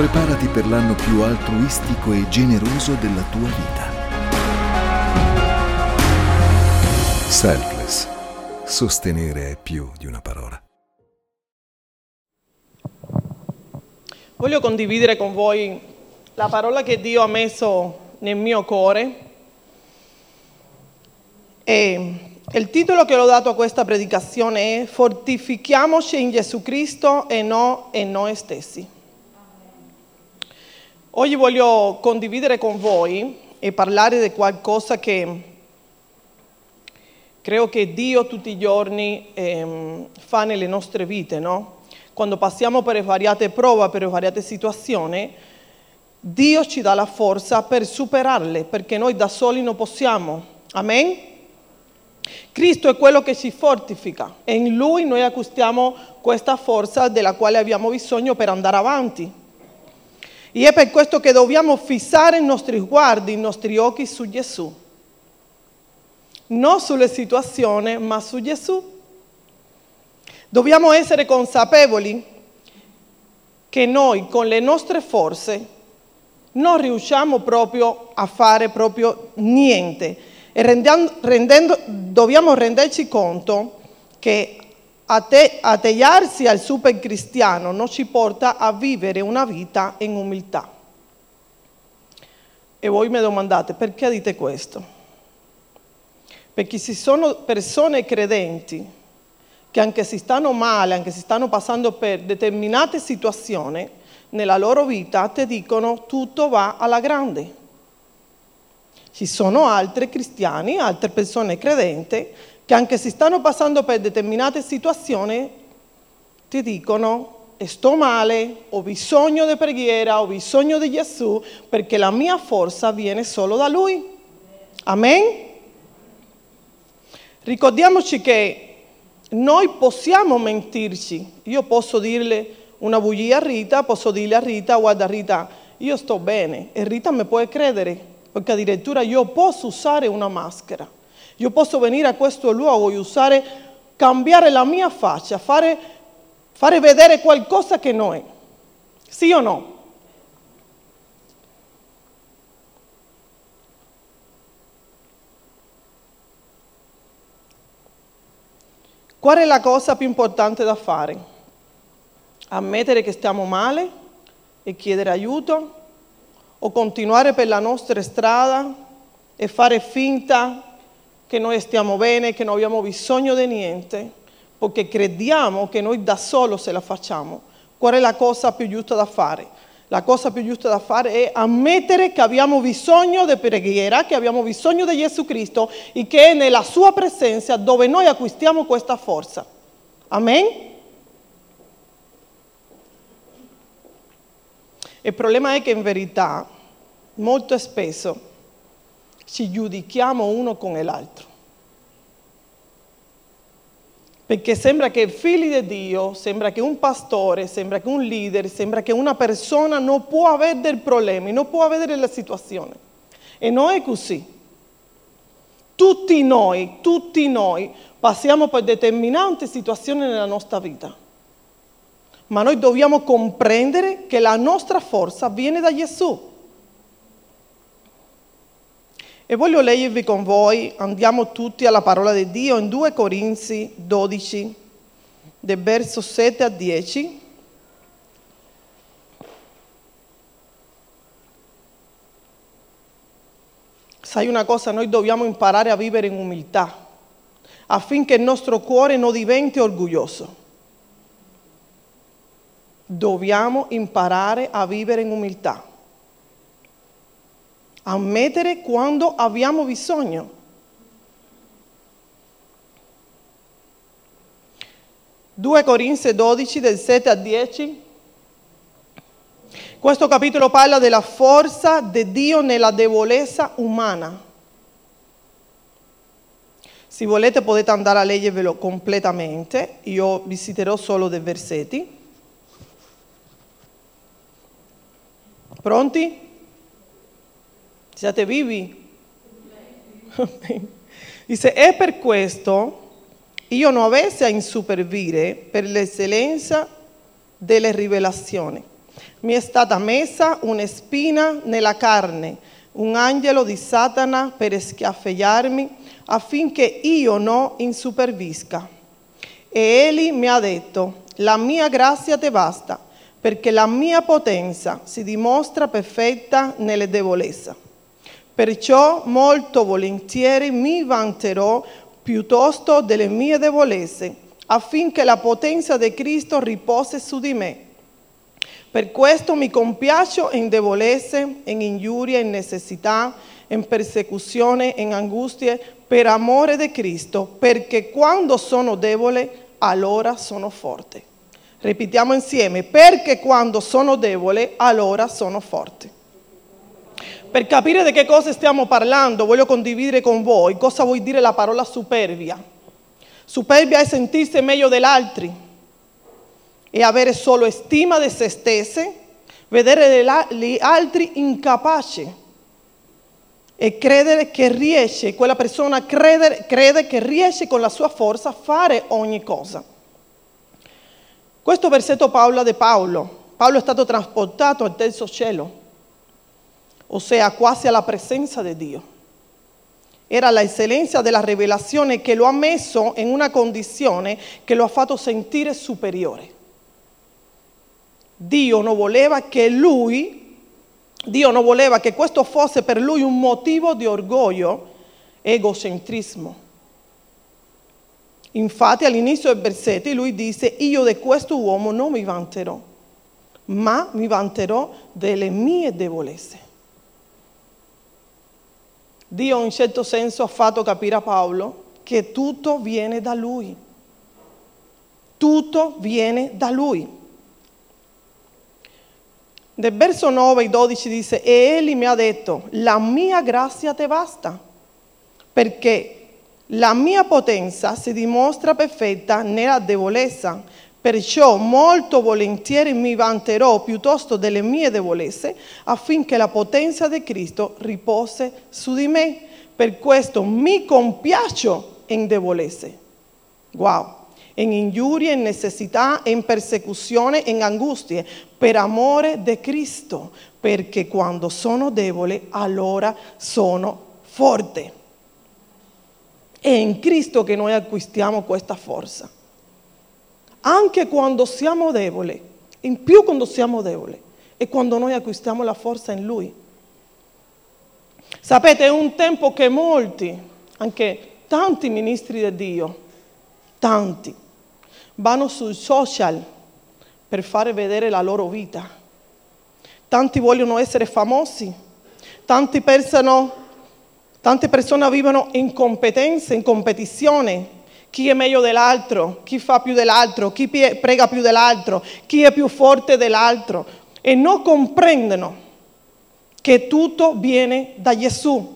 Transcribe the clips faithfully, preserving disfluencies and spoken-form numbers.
Preparati per l'anno più altruistico e generoso della tua vita. Selfless. Sostenere è più di una parola. Voglio condividere con voi la parola che Dio ha messo nel mio cuore. E il titolo che ho dato a questa predicazione è Fortifichiamoci in Gesù Cristo e non in noi stessi. Oggi voglio condividere con voi e parlare di qualcosa che credo che Dio tutti i giorni eh, fa nelle nostre vite, no? Quando passiamo per variate prove, per variate situazioni, Dio ci dà la forza per superarle, perché noi da soli non possiamo. Amen? Cristo è quello che ci fortifica e in Lui noi acquistiamo questa forza della quale abbiamo bisogno per andare avanti. E è per questo che dobbiamo fissare i nostri sguardi, i nostri occhi su Gesù. Non sulle situazioni, ma su Gesù. Dobbiamo essere consapevoli che noi con le nostre forze non riusciamo proprio a fare proprio niente e rendendo, rendendo, dobbiamo renderci conto che atteggiarsi al supercristiano non ci porta a vivere una vita in umiltà. E voi mi domandate perché dite questo? Perché ci sono persone credenti che anche se stanno male, anche se stanno passando per determinate situazioni, nella loro vita ti dicono tutto va alla grande. Ci sono altri cristiani, altre persone credenti, che anche se stanno passando per determinate situazioni, ti dicono sto male, ho bisogno di preghiera, ho bisogno di Gesù, perché la mia forza viene solo da Lui. Amen? Ricordiamoci che noi possiamo mentirci. Io posso dirle una bugia a Rita, posso dirle a Rita, guarda Rita, io sto bene, e Rita mi può credere, perché addirittura io posso usare una maschera, io posso venire a questo luogo e usare, cambiare la mia faccia, fare, fare vedere qualcosa che non è. Sì o no? Qual è la cosa più importante da fare? Ammettere che stiamo male e chiedere aiuto? O continuare per la nostra strada e fare finta che noi stiamo bene, che non abbiamo bisogno di niente, perché crediamo che noi da solo se la facciamo? Qual è la cosa più giusta da fare? La cosa più giusta da fare è ammettere che abbiamo bisogno di preghiera, che abbiamo bisogno di Gesù Cristo e che è nella sua presenza dove noi acquistiamo questa forza. Amen? Il problema è che in verità molto spesso ci giudichiamo uno con l'altro. Perché sembra che figli di Dio, sembra che un pastore, sembra che un leader, sembra che una persona non può avere dei problemi, non può avere la situazione. E non è così. Tutti noi, tutti noi passiamo per determinate situazioni nella nostra vita. Ma noi dobbiamo comprendere che la nostra forza viene da Gesù. E voglio leggervi con voi, andiamo tutti alla parola di Dio, in due Corinzi dodici, del verso sette a dieci. Sai una cosa, noi dobbiamo imparare a vivere in umiltà, affinché il nostro cuore non diventi orgoglioso. Dobbiamo imparare a vivere in umiltà. Ammettere quando abbiamo bisogno. due Corinzi dodici, del sette al dieci. Questo capitolo parla della forza di Dio nella debolezza umana. Se volete potete andare a leggervelo completamente, io vi citerò solo dei versetti. Pronti? Siate vivi? Dice, è per questo io non avessi a insupervire per l'eccellenza delle rivelazioni, Mi è stata messa una spina nella carne, un angelo di Satana per schiaffeggiarmi affinché io non insupervisca. E egli mi ha detto, la mia grazia ti basta, perché la mia potenza si dimostra perfetta nelle debolezze. Perciò molto volentieri mi vanterò piuttosto delle mie debolezze, affinché la potenza di Cristo riposi su di me. Per questo mi compiaccio in debolezze, in ingiurie, in necessità, in persecuzione, in angustie, per amore di Cristo, perché quando sono debole, allora sono forte. Ripetiamo insieme, perché quando sono debole, allora sono forte. Per capire di che cosa stiamo parlando, voglio condividere con voi cosa vuol dire la parola superbia. Superbia è sentirsi meglio degli altri, e avere solo stima di se stesse, vedere gli altri incapaci e credere che riesce, quella persona crede, crede che riesce con la sua forza a fare ogni cosa. Questo versetto parla di Paolo. Paolo è stato trasportato al terzo cielo, ossia quasi alla presenza di Dio. Era l'eccellenza della rivelazione che lo ha messo in una condizione che lo ha fatto sentire superiore. Dio non voleva che lui, Dio non voleva che questo fosse per lui un motivo di orgoglio, egocentrismo. Infatti all'inizio del versetto lui dice, io di questo uomo non mi vanterò, ma mi vanterò delle mie debolezze. Dio in un certo senso ha fatto capire a Paolo che tutto viene da lui. Tutto viene da lui. Del verso nove e dodici dice, e egli mi ha detto, la mia grazia ti basta, perché la mia potenza si dimostra perfetta nella debolezza, perciò molto volentieri mi vanterò piuttosto delle mie debolezze, affinché la potenza di Cristo ripose su di me. Per questo mi compiaccio in debolezze. Wow! In ingiurie, in necessità, in persecuzione, in angustie, per amore di Cristo, perché quando sono debole, allora sono forte. È in Cristo che noi acquistiamo questa forza. Anche quando siamo deboli, in più quando siamo deboli, è quando noi acquistiamo la forza in Lui. Sapete, è un tempo che molti, anche tanti ministri di Dio, tanti vanno sui social per fare vedere la loro vita. Tanti vogliono essere famosi, tanti pensano, tante persone vivono in competenza, in competizione. Chi è meglio dell'altro, chi fa più dell'altro, chi prega più dell'altro, chi è più forte dell'altro. E non comprendono che tutto viene da Gesù.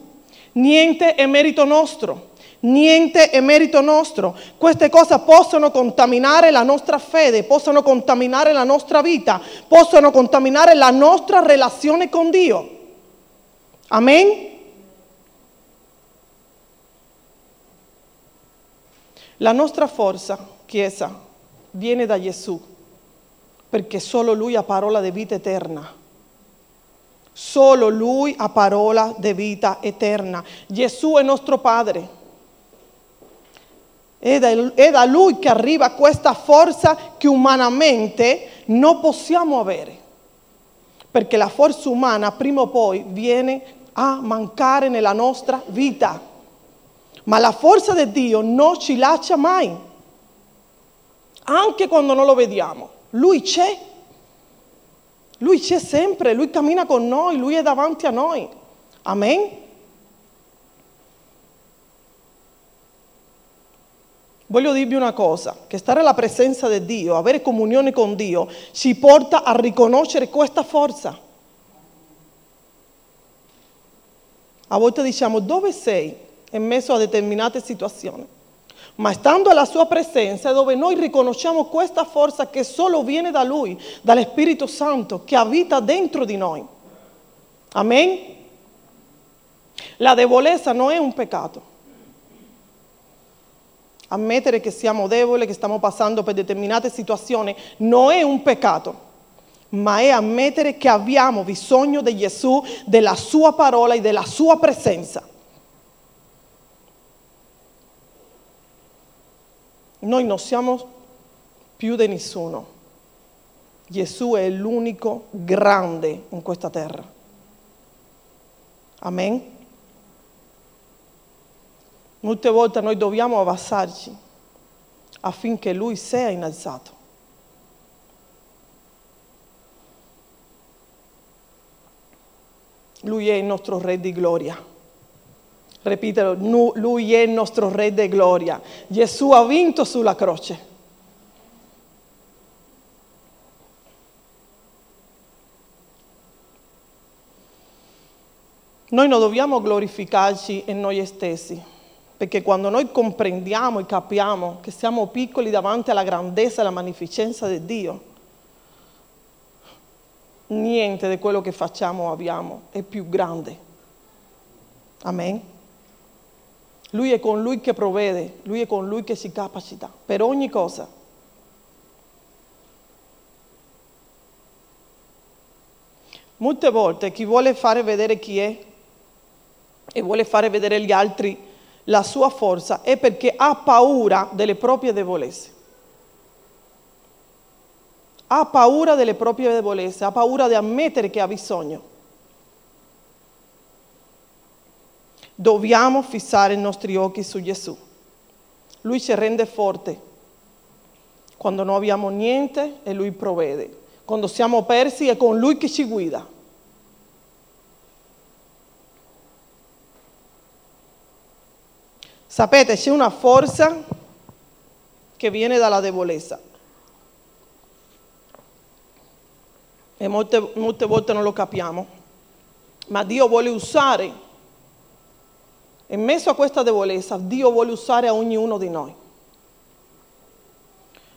Niente è merito nostro. Niente è merito nostro. Queste cose possono contaminare la nostra fede, possono contaminare la nostra vita, possono contaminare la nostra relazione con Dio. Amen? La nostra forza, Chiesa, viene da Gesù, perché solo Lui ha parola di vita eterna. Solo Lui ha parola di vita eterna. Gesù è nostro Padre. È da Lui che arriva questa forza che umanamente non possiamo avere, perché la forza umana prima o poi viene a mancare nella nostra vita, ma la forza di Dio non ci lascia mai, anche quando non lo vediamo. Lui c'è, Lui c'è sempre, Lui cammina con noi, Lui è davanti a noi. Amen? Voglio dirvi una cosa, che stare alla presenza di Dio, avere comunione con Dio, ci porta a riconoscere questa forza. A volte diciamo, dove sei in mezzo a determinate situazioni? Ma stando alla sua presenza è dove noi riconosciamo questa forza che solo viene da Lui, dallo Spirito Santo, che abita dentro di noi. Amen? La debolezza non è un peccato. Ammettere che siamo deboli, che stiamo passando per determinate situazioni, non è un peccato. ma è ammettere che abbiamo bisogno di Gesù, della sua parola e della sua presenza. Noi non siamo più di nessuno. Gesù è l'unico grande in questa terra. Amen? Molte volte noi dobbiamo abbassarci affinché Lui sia innalzato. Lui è il nostro Re di gloria. Ripetelo, Lui è il nostro Re di gloria. Gesù ha vinto sulla croce. Noi non dobbiamo glorificarci in noi stessi, perché quando noi comprendiamo e capiamo che siamo piccoli davanti alla grandezza e alla magnificenza di Dio, niente di quello che facciamo o abbiamo è più grande. Amen. Lui è con Lui che provvede, Lui è con Lui che si capacita per ogni cosa. Molte volte chi vuole fare vedere chi è e vuole fare vedere agli altri la sua forza è perché ha paura delle proprie debolezze. Ha paura delle proprie debolezze, ha paura di ammettere che ha bisogno. Dobbiamo fissare i nostri occhi su Gesù. Lui ci rende forte quando non abbiamo niente e Lui provvede. Quando siamo persi è con Lui che ci guida. Sapete, c'è una forza che viene dalla debolezza. E molte, molte volte non lo capiamo. Ma Dio vuole usare... In mezzo a questa debolezza, Dio vuole usare a ognuno di noi.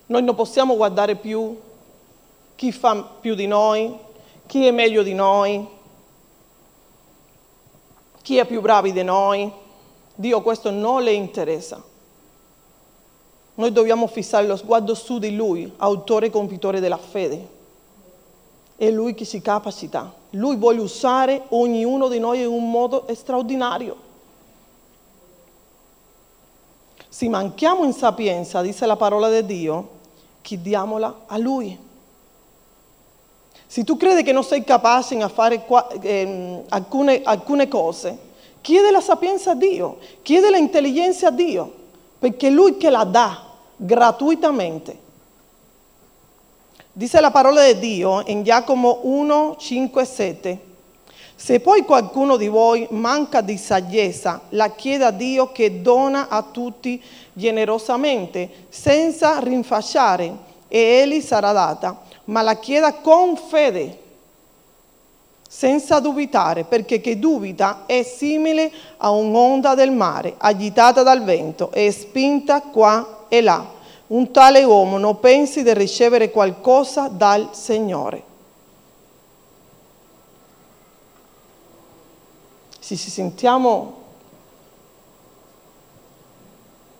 Noi non possiamo guardare più chi fa più di noi, chi è meglio di noi, chi è più bravo di noi. Dio questo non le interessa. Noi dobbiamo fissare lo sguardo su di Lui, autore e compitore della fede. È Lui che ci capacita. Lui vuole usare ognuno di noi in un modo straordinario. Se manchiamo in sapienza, dice la parola di Dio, chiediamola a Lui. Se tu credi che non sei capace a fare qua, eh, alcune, alcune cose, chiede la sapienza a Dio, chiede l'intelligenza a Dio, perché è Lui che la dà gratuitamente. Dice la parola di Dio in Giacomo uno, cinque, sette. Se poi qualcuno di voi manca di saggezza, la chieda a Dio che dona a tutti generosamente, senza rinfacciare, e Egli sarà data. Ma la chieda con fede, senza dubitare, perché chi dubita è simile a un'onda del mare, agitata dal vento e spinta qua e là. Un tale uomo non pensi di ricevere qualcosa dal Signore. Se ci sentiamo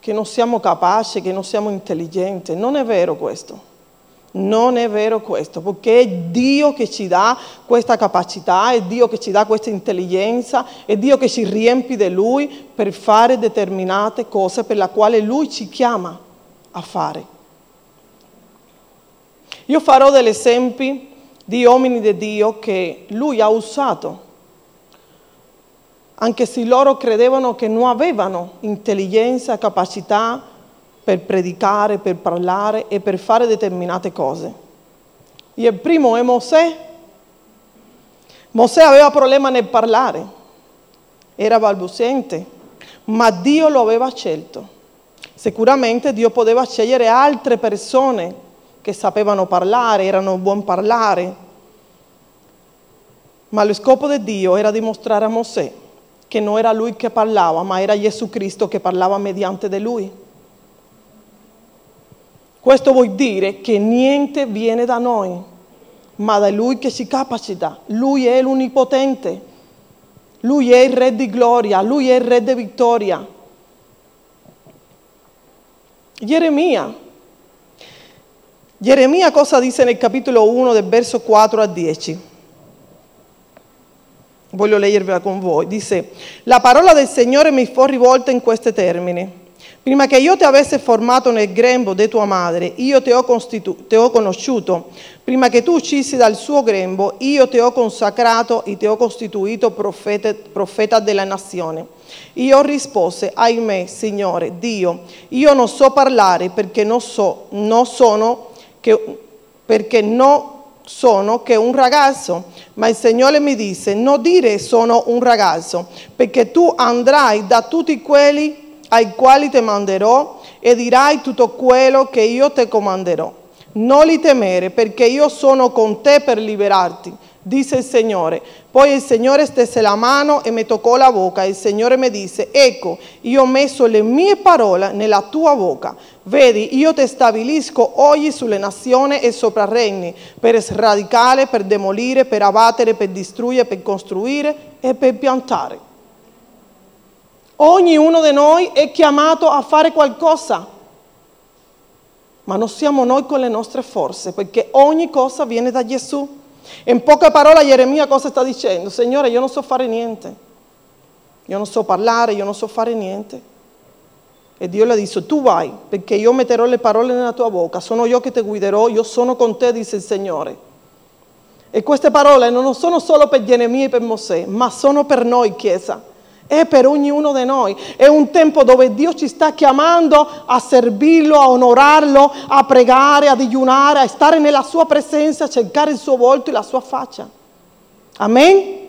che non siamo capaci, che non siamo intelligenti, non è vero questo, non è vero questo, perché è Dio che ci dà questa capacità, è Dio che ci dà questa intelligenza, è Dio che ci riempie di Lui per fare determinate cose per le quali Lui ci chiama a fare. Io farò degli esempi di uomini di Dio che Lui ha usato, anche se loro credevano che non avevano intelligenza, capacità per predicare, per parlare e per fare determinate cose. E il primo è Mosè. Mosè aveva problema nel parlare, era balbuziente, ma Dio lo aveva scelto. Sicuramente Dio poteva scegliere altre persone che sapevano parlare, erano buon parlare, ma lo scopo di Dio era dimostrare a Mosè che non era lui che parlava, ma era Gesù Cristo che parlava mediante di lui. Questo vuol dire che niente viene da noi, ma da Lui che ci capacita. Lui è l'Onnipotente, Lui è il Re di gloria, Lui è il Re di vittoria. Geremia, Geremia cosa dice nel capitolo uno del verso quattro a dieci? Voglio leggervela con voi. Dice: la parola del Signore mi fu rivolta in questi termini: prima che io ti avesse formato nel grembo di tua madre, io ti ho, costitu- ti ho conosciuto. Prima che tu uscissi dal suo grembo, io ti ho consacrato e ti ho costituito profeta, profeta della nazione. Io rispose: ahimè, Signore, Dio, io non so parlare perché non, so, non sono che, perché non sono che un ragazzo. Ma il Signore mi disse: non dire sono un ragazzo, perché tu andrai da tutti quelli ai quali ti manderò e dirai tutto quello che io ti comanderò. Non li temere, perché io sono con te per liberarti, disse il Signore. Poi il Signore stese la mano e mi toccò la bocca. Il Signore mi disse: ecco, io ho messo le mie parole nella tua bocca. Vedi, io ti stabilisco oggi sulle nazioni e sopra regni, per sradicare, per demolire, per abbattere, per distruggere, per costruire e per piantare. Ognuno di noi è chiamato a fare qualcosa, ma non siamo noi con le nostre forze, perché ogni cosa viene da Gesù. In poche parole Geremia cosa sta dicendo? Signore, io non so fare niente, io non so parlare, io non so fare niente. E Dio le dice: tu vai, perché io metterò le parole nella tua bocca, sono io che ti guiderò, io sono con te, dice il Signore. E queste parole non sono solo per Geremia e per Mosè, ma sono per noi, Chiesa. È per ognuno di noi. È un tempo dove Dio ci sta chiamando a servirlo, a onorarlo, a pregare, a digiunare, a stare nella sua presenza, a cercare il suo volto e la sua faccia. Amen?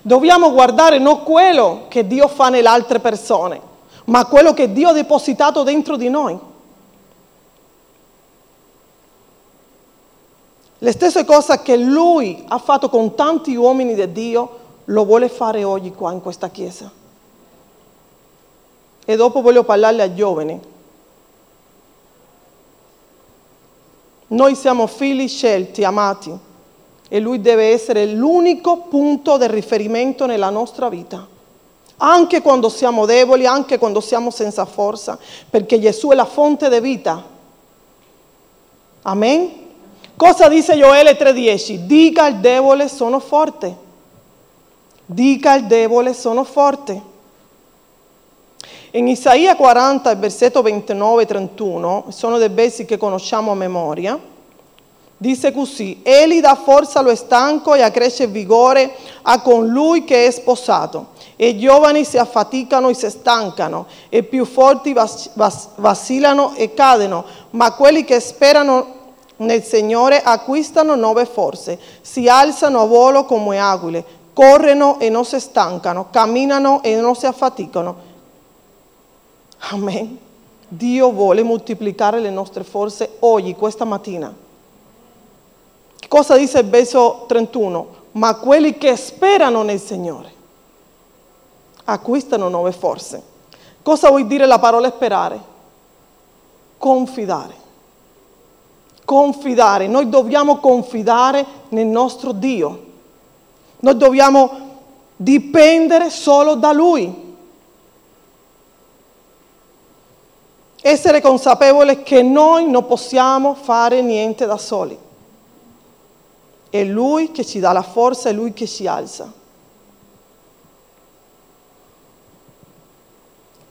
Dobbiamo guardare non quello che Dio fa nelle altre persone, ma quello che Dio ha depositato dentro di noi. Le stesse cose che Lui ha fatto con tanti uomini di Dio, lo vuole fare oggi qua in questa chiesa. E dopo voglio parlarle ai giovani. Noi siamo figli scelti, amati, e Lui deve essere l'unico punto di riferimento nella nostra vita. Anche quando siamo deboli, anche quando siamo senza forza, perché Gesù è la fonte di vita. Amen? Cosa dice Gioele tre dieci? Dica al debole sono forte. Dica al debole sono forte. In Isaia quaranta, versetto ventinove trentuno, sono dei versi che conosciamo a memoria, dice così: Egli dà forza allo stanco e accresce vigore a colui che è sposato. E i giovani si affaticano e si stancano, e più forti vas- vas- vacillano e cadono, ma quelli che sperano nel Signore acquistano nuove forze, si alzano a volo come aquile, corrono e non si stancano, camminano e non si affaticano. Amen. Dio vuole moltiplicare le nostre forze oggi, questa mattina. Cosa dice il verso trentuno? Ma quelli che sperano nel Signore acquistano nuove forze. Cosa vuol dire la parola sperare? Confidare. Confidare, noi dobbiamo confidare nel nostro Dio, noi dobbiamo dipendere solo da Lui, essere consapevoli che noi non possiamo fare niente da soli, è Lui che ci dà la forza, è Lui che ci alza.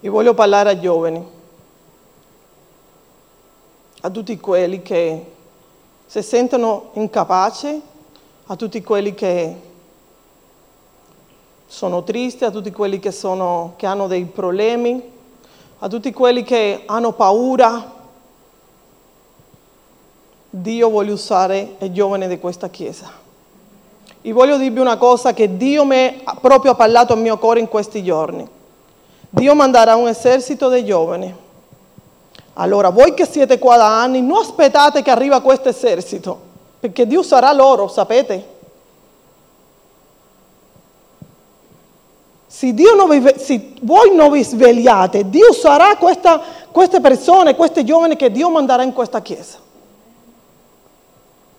E voglio parlare ai giovani, a tutti quelli che si sentono incapaci, a tutti quelli che sono tristi, a tutti quelli che, sono, che hanno dei problemi, a tutti quelli che hanno paura. Dio vuole usare i giovani di questa chiesa. E voglio dirvi una cosa che Dio mi ha proprio parlato al mio cuore in questi giorni. Dio manderà un esercito di giovani. Allora, voi che siete qua da anni, non aspettate che arriva questo esercito, perché Dio sarà loro, sapete? Se, Dio non vi, se voi non vi svegliate, Dio sarà questa, queste persone, questi giovani che Dio manderà in questa chiesa.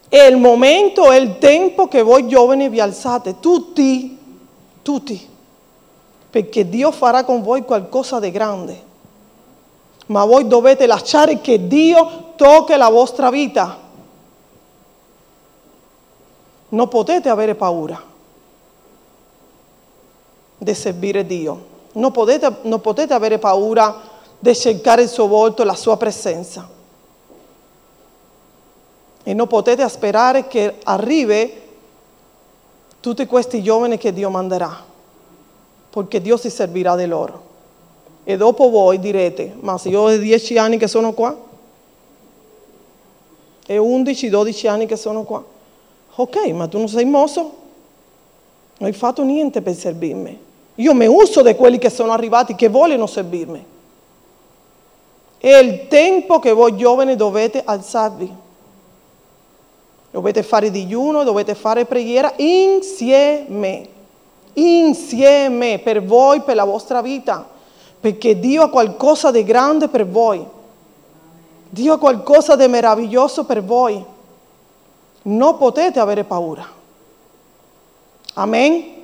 È il momento, è il tempo che voi giovani vi alzate, tutti, tutti, perché Dio farà con voi qualcosa di grande. ma voi dovete lasciare che Dio tocchi la vostra vita. Non potete avere paura di servire Dio. Non potete, non potete avere paura di cercare il suo volto e la sua presenza. E non potete sperare che arrivi tutti questi giovani che Dio manderà, perché Dio si servirà di loro. E dopo voi direte, ma se io ho dieci anni che sono qua, e undici, dodici anni che sono qua, ok, ma tu non sei mosso, non hai fatto niente per servirmi. Io mi uso di quelli che sono arrivati, che vogliono servirmi. È il tempo che voi giovani dovete alzarvi. Dovete fare digiuno, dovete fare preghiera insieme. Insieme, per voi, per la vostra vita. Perché Dio ha qualcosa di grande per voi. Dio ha qualcosa di meraviglioso per voi. Non potete avere paura. Amen?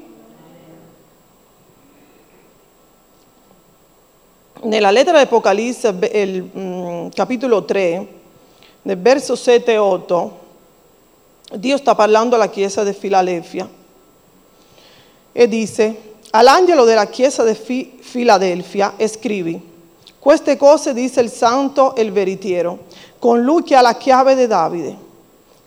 Nella lettera di Apocalisse, il, mm, capitolo tre, nel verso sette e otto, Dio sta parlando alla chiesa di Filadelfia e dice: all'angelo della chiesa di Fi- Filadelfia scrivi, queste cose dice il santo e il veritiero, colui che ha la chiave di Davide,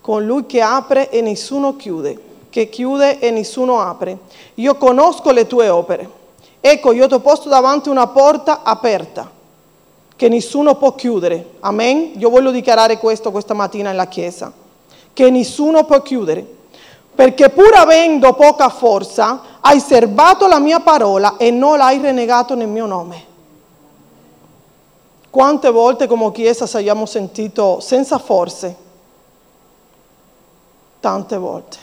colui che apre e nessuno chiude, che chiude e nessuno apre. Io conosco le tue opere. Ecco, io ti ho posto davanti una porta aperta che nessuno può chiudere. Amen? Io voglio dichiarare questo questa mattina nella chiesa, che nessuno può chiudere, perché pur avendo poca forza hai serbato la mia parola e non l'hai renegato nel mio nome. Quante volte come chiesa ci abbiamo sentito senza forze? Tante volte,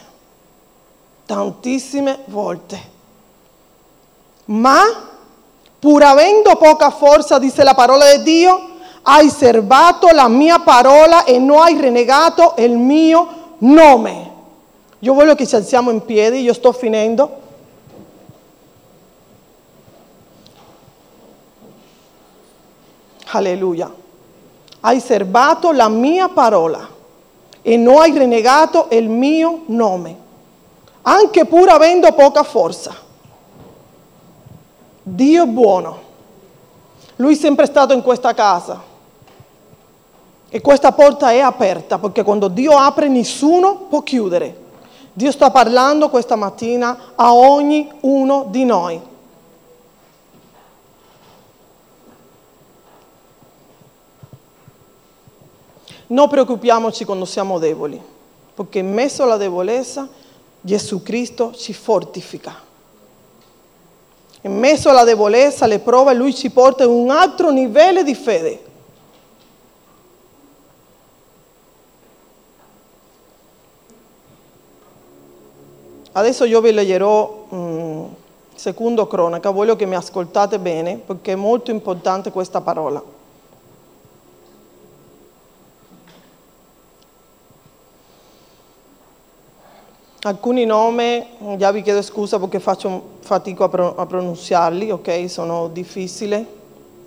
tantissime volte. Ma, pur avendo poca forza, dice la parola di Dio, hai serbato la mia parola e non hai renegato il mio nome. Io voglio che ci alziamo in piedi, io sto finendo. Alleluia. Hai serbato la mia parola e non hai renegato il mio nome, anche pur avendo poca forza. Dio è buono, Lui è sempre stato in questa casa e questa porta è aperta, perché quando Dio apre nessuno può chiudere. Dio sta parlando questa mattina a ognuno di noi. Non preoccupiamoci quando siamo deboli, perché in mezzo alla debolezza Gesù Cristo ci fortifica. In mezzo alla debolezza, alle prove, Lui ci porta a un altro livello di fede. Adesso io vi leggerò um, Secondo Cronaca, voglio che mi ascoltate bene, perché è molto importante questa parola. Alcuni nomi, già vi chiedo scusa perché faccio fatica a pronunciarli, ok? Sono difficili,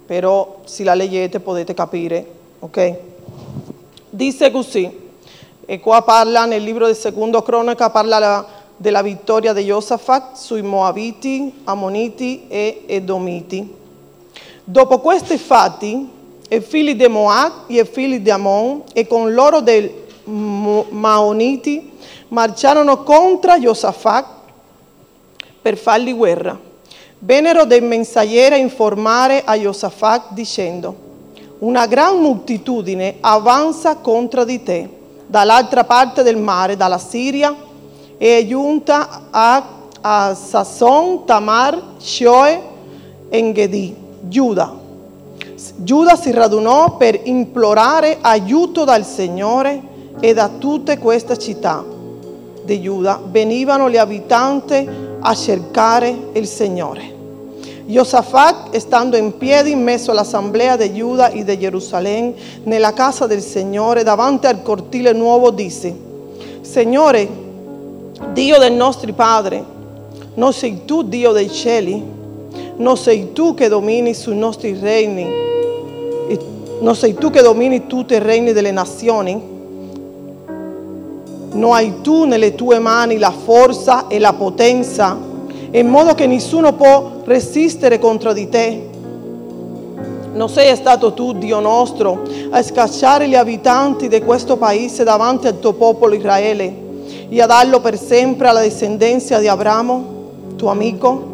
però se la leggete potete capire, ok? Dice così, e qua parla nel libro del Secondo Cronaca, parla della vittoria di Iosafat sui Moabiti, Ammoniti e Edomiti. Dopo questi fatti, i figli di Moab e i figli di Ammon e con loro dei Maoniti marciarono contro Iosafat per fargli guerra. Vennero dei messaggeri a informare a Iosafat dicendo: una gran moltitudine avanza contro di te dall'altra parte del mare, dalla Siria, e è giunta a, a Sasson, Tamar, Shoe, Engedi, Giuda. Giuda si radunò per implorare aiuto dal Signore, e da tutte queste città di Giuda venivano gli abitanti a cercare il Signore. Iosafat, stando in piedi in mezzo all'assemblea di Giuda e di Gerusalemme, nella casa del Signore, davanti al cortile nuovo, disse: Signore, Dio dei nostri padri, non sei tu Dio dei cieli? Non sei tu che domini sui nostri regni? E non sei tu che domini tutti i regni delle nazioni. Non hai tu nelle tue mani la forza e la potenza, in modo che nessuno può resistere contro di te. Non sei stato tu, Dio nostro, a scacciare gli abitanti di questo paese davanti al tuo popolo Israele e a darlo per sempre alla discendenza di Abramo, tuo amico?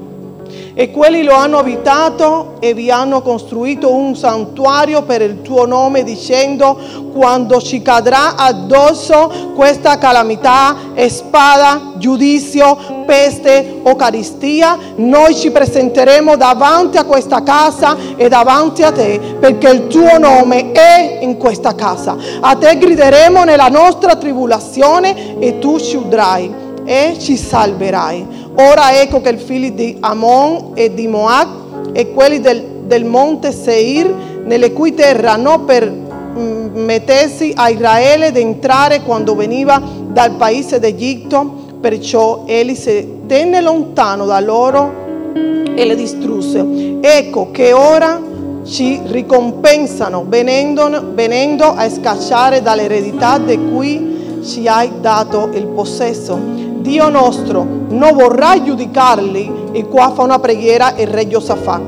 E quelli lo hanno abitato e vi hanno costruito un santuario per il tuo nome, dicendo: quando ci cadrà addosso questa calamità, spada, giudizio, peste o carestia, noi ci presenteremo davanti a questa casa e davanti a te, perché il tuo nome è in questa casa. A te grideremo nella nostra tribolazione e tu ci udrai e ci salverai. Ora ecco che i figli di Ammon e di Moab e quelli del, del monte Seir, nelle cui terra non permettessi a Israele di entrare quando veniva dal paese d'Egitto, perciò egli si tenne lontano da loro e le distrusse. Ecco che ora ci ricompensano venendo, venendo a scacciare dall'eredità di cui ci hai dato il possesso. Dio nostro non vorrà giudicarli, e qua fa una preghiera il re Iosafat.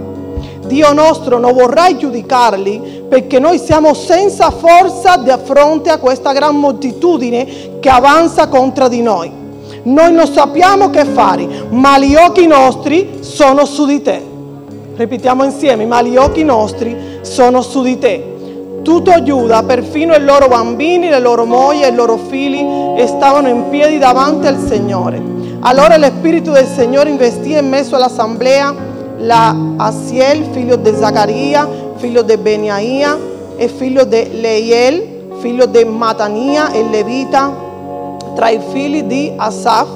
Dio nostro non vorrà giudicarli perché noi siamo senza forza di fronte a questa gran moltitudine che avanza contro di noi. Noi non sappiamo che fare, ma gli occhi nostri sono su di te. Ripetiamo insieme: ma gli occhi nostri sono su di te. Tutto Giuda, perfino i loro bambini, le loro mogli e i loro figli stavano in piedi davanti al Signore. Allora lo Spirito del Signore investì in mezzo all'assemblea la Asiel, figlio di Zacarías, figlio di Benía, e figlio di Leiel, figlio di Matanía, e Levita, tra i figli di Asaf.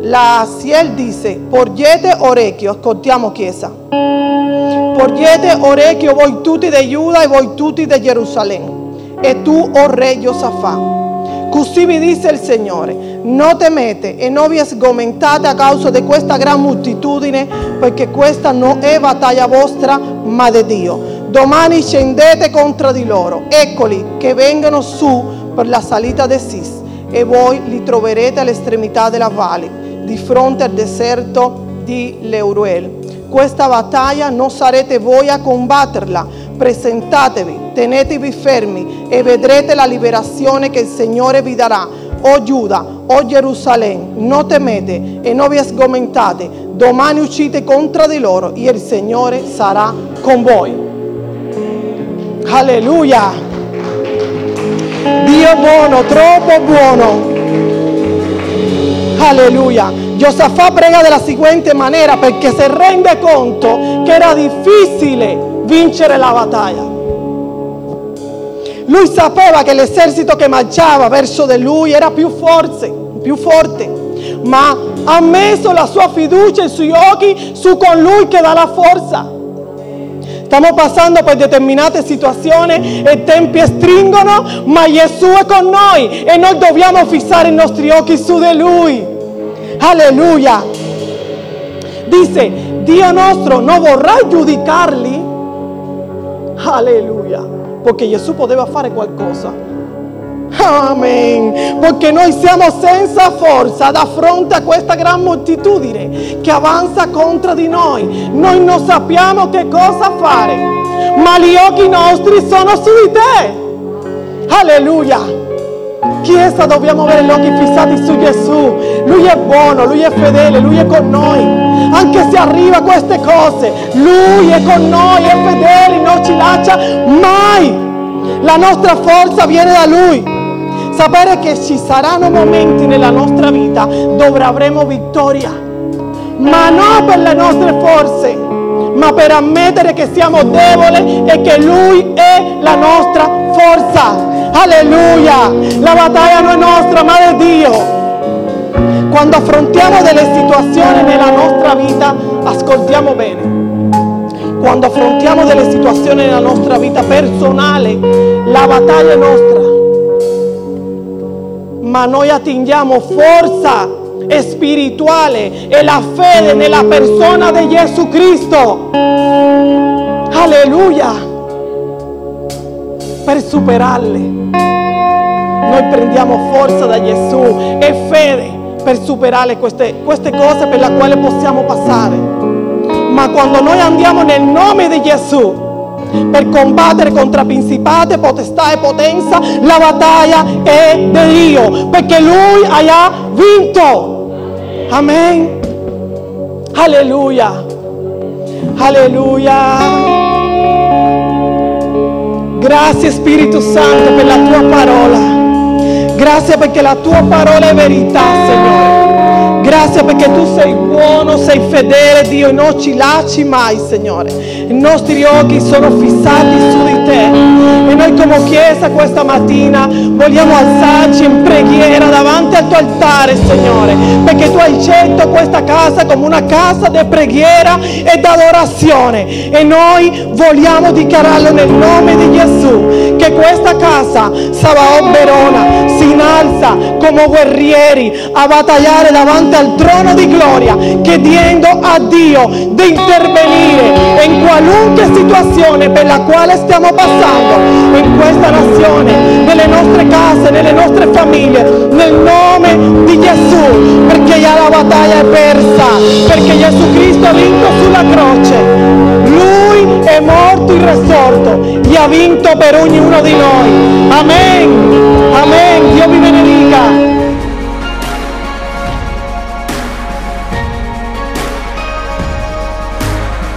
La Asiel disse: porgete orecchio, ascoltiamo chiesa. Porgete orecchio voi tutti di Giuda e voi tutti di Gerusalemme, e tu, o oh re Iosafat. Così vi dice il Signore: non temete e non vi sgomentate a causa di questa gran moltitudine, perché questa non è battaglia vostra, ma di Dio. Domani scendete contro di loro, eccoli che vengono su per la salita di Cis, e voi li troverete all'estremità della valle, di fronte al deserto di Ieruel. Questa battaglia non sarete voi a combatterla, presentatevi, tenetevi fermi e vedrete la liberazione che il Signore vi darà. O Giuda, o Gerusalemme, non temete e non vi sgomentate, domani uscite contro di loro e il Signore sarà con voi. Alleluia! Dio buono, troppo buono! Alleluia! Iosafat prega della seguente maniera, perché si rende conto che era difficile vincere la battaglia. Lui sapeva che l'esercito che marciava verso di lui era più forte, più forte, ma ha messo la sua fiducia e i suoi occhi su colui che dà la forza. Stiamo passando per determinate situazioni e tempi stringono, ma Gesù è con noi e noi dobbiamo fissare i nostri occhi su di Lui. Alleluia! Dice: Dio nostro non vorrà giudicarli. Alleluia! Perché Gesù poteva fare qualcosa. Amen! Perché noi siamo senza forza da fronte a questa gran moltitudine che avanza contro di noi. Noi non sappiamo che cosa fare, ma gli occhi nostri sono su di te. Alleluia! Chiesa, dobbiamo avere gli occhi fissati su Gesù. Lui è buono, Lui è fedele, Lui è con noi. Anche se arriva queste cose, Lui è con noi, è fedele, non ci lascia mai. La nostra forza viene da Lui. Sapere che ci saranno momenti nella nostra vita dove avremo vittoria, ma non per le nostre forze, ma per ammettere che siamo deboli e che Lui è la nostra forza. Alleluia! La battaglia non è nostra, ma è Dio. Quando affrontiamo delle situazioni nella nostra vita, ascoltiamo bene. Quando affrontiamo delle situazioni nella nostra vita personale, la battaglia è nostra, ma noi attingiamo forza spirituale e la fede nella persona di Gesù Cristo. Alleluia! per superarle. Noi prendiamo forza da Gesù e fede per superare queste, queste cose per le quali possiamo passare. Ma quando noi andiamo nel nome di Gesù per combattere contro principati, potestà e potenza, la battaglia è di Dio, perché Lui ha vinto. Amen. Alleluia. Alleluia. Grazie Spirito Santo per la tua parola. Grazie perché la tua parola è verità, Signore. Grazie perché tu sei buono, sei fedele, Dio, e non ci lasci mai, Signore. I nostri occhi sono fissati su di te. E noi come Chiesa questa mattina vogliamo alzarci in preghiera davanti al tuo altare, Signore, perché tu hai scelto questa casa come una casa di preghiera e d'adorazione. E noi vogliamo dichiararlo nel nome di Gesù, che questa casa, Sabaò Verona, si innalza come guerrieri a battagliare davanti al trono di gloria, chiedendo a Dio di intervenire in qualunque situazione per la quale stiamo passando in questa nazione, nelle nostre case, nelle nostre famiglie, nel nome di Gesù, perché già la battaglia è persa, perché Gesù Cristo ha vinto sulla croce. Lui è morto e risorto e ha vinto per ognuno di noi. Amen. Amen. Dio vi benedica.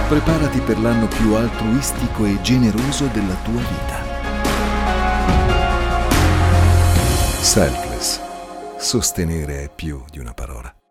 Preparati per l'anno più altruistico e generoso della tua vita. Selfless. Sostenere è più di una parola.